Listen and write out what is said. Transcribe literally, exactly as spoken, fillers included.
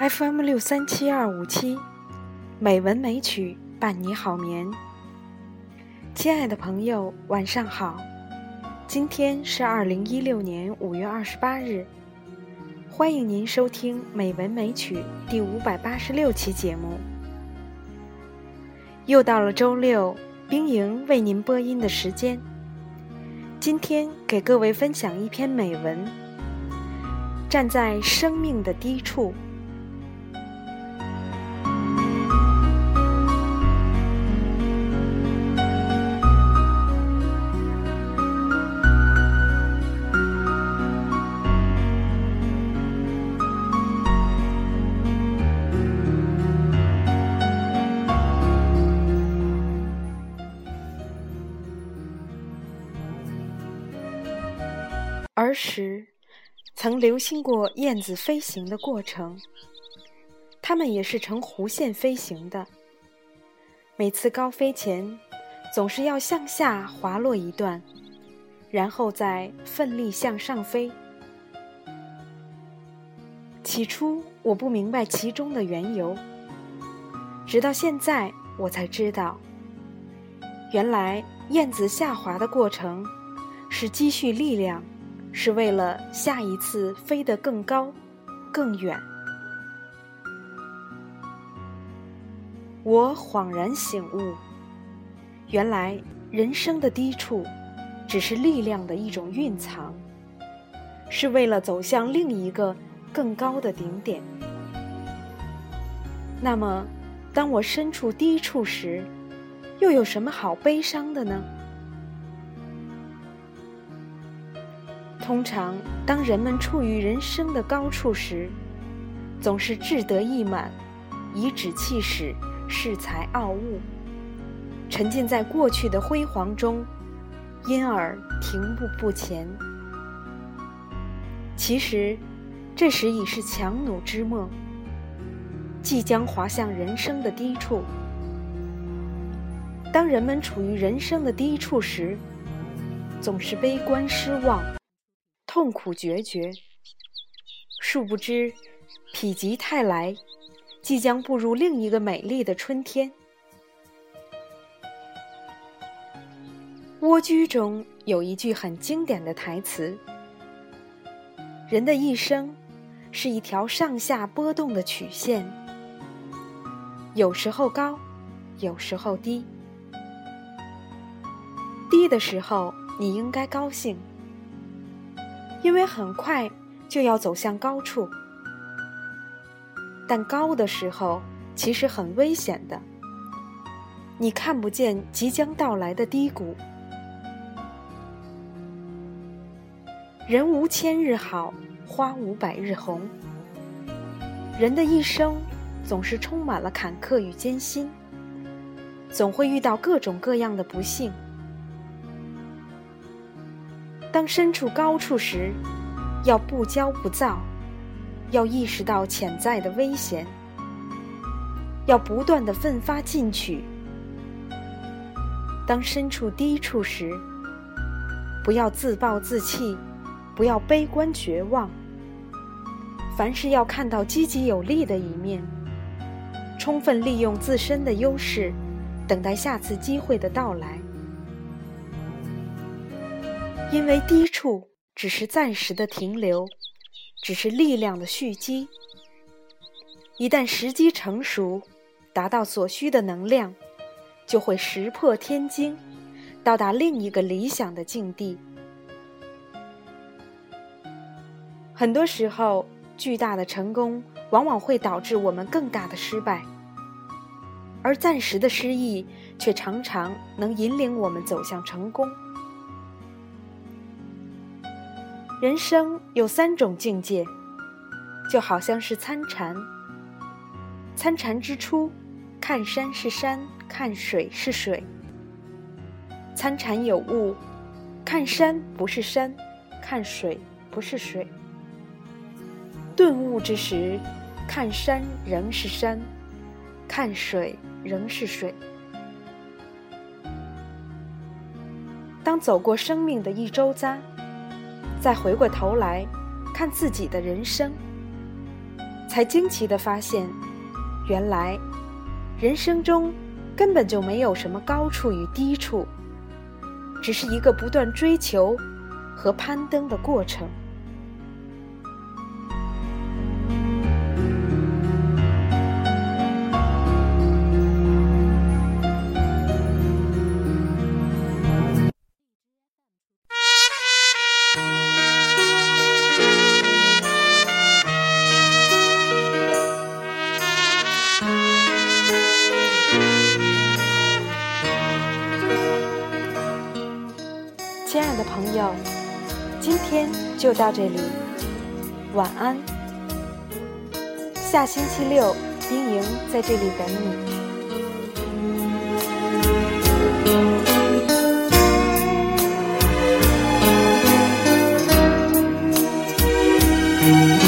F M 六三七二五七，美文美曲伴你好眠。亲爱的朋友，晚上好！今天是二零一六年五月二十八日，欢迎您收听《美文美曲》第五百八十六期节目。又到了周六，冰莹为您播音的时间。今天给各位分享一篇美文，《站在生命的低处》。儿时，曾留心过燕子飞行的过程，它们也是呈弧线飞行的。每次高飞前，总是要向下滑落一段，然后再奋力向上飞。起初，我不明白其中的缘由，直到现在，我才知道，原来燕子下滑的过程是积蓄力量，是为了下一次飞得更高更远。我恍然醒悟，原来人生的低处只是力量的一种蕴藏，是为了走向另一个更高的顶点。那么当我身处低处时，又有什么好悲伤的呢？通常，当人们处于人生的高处时，总是志得意满，颐指气使，恃才傲物，沉浸在过去的辉煌中，因而停步不前。其实，这时已是强弩之末，即将滑向人生的低处。当人们处于人生的低处时，总是悲观失望，痛苦决绝，殊不知否极泰来，即将步入另一个美丽的春天。蜗居中有一句很经典的台词，人的一生是一条上下波动的曲线，有时候高，有时候低。低的时候你应该高兴，因为很快就要走向高处，但高的时候其实很危险的，你看不见即将到来的低谷。人无千日好，花无百日红。人的一生总是充满了坎坷与艰辛，总会遇到各种各样的不幸。当身处高处时，要不骄不躁，要意识到潜在的危险，要不断地奋发进取。当身处低处时，不要自暴自弃，不要悲观绝望，凡事要看到积极有力的一面，充分利用自身的优势，等待下次机会的到来。因为低处只是暂时的停留，只是力量的蓄积。一旦时机成熟，达到所需的能量，就会石破天惊，到达另一个理想的境地。很多时候，巨大的成功往往会导致我们更大的失败，而暂时的失意却常常能引领我们走向成功。人生有三种境界，就好像是参禅。参禅之初，看山是山，看水是水。参禅有悟，看山不是山，看水不是水。顿悟之时，看山仍是山，看水仍是水。当走过生命的一周匝，再回过头来看自己的人生，才惊奇地发现，原来人生中根本就没有什么高处与低处，只是一个不断追求和攀登的过程。亲爱的朋友，今天就到这里，晚安。下星期六，丁莹在这里等你。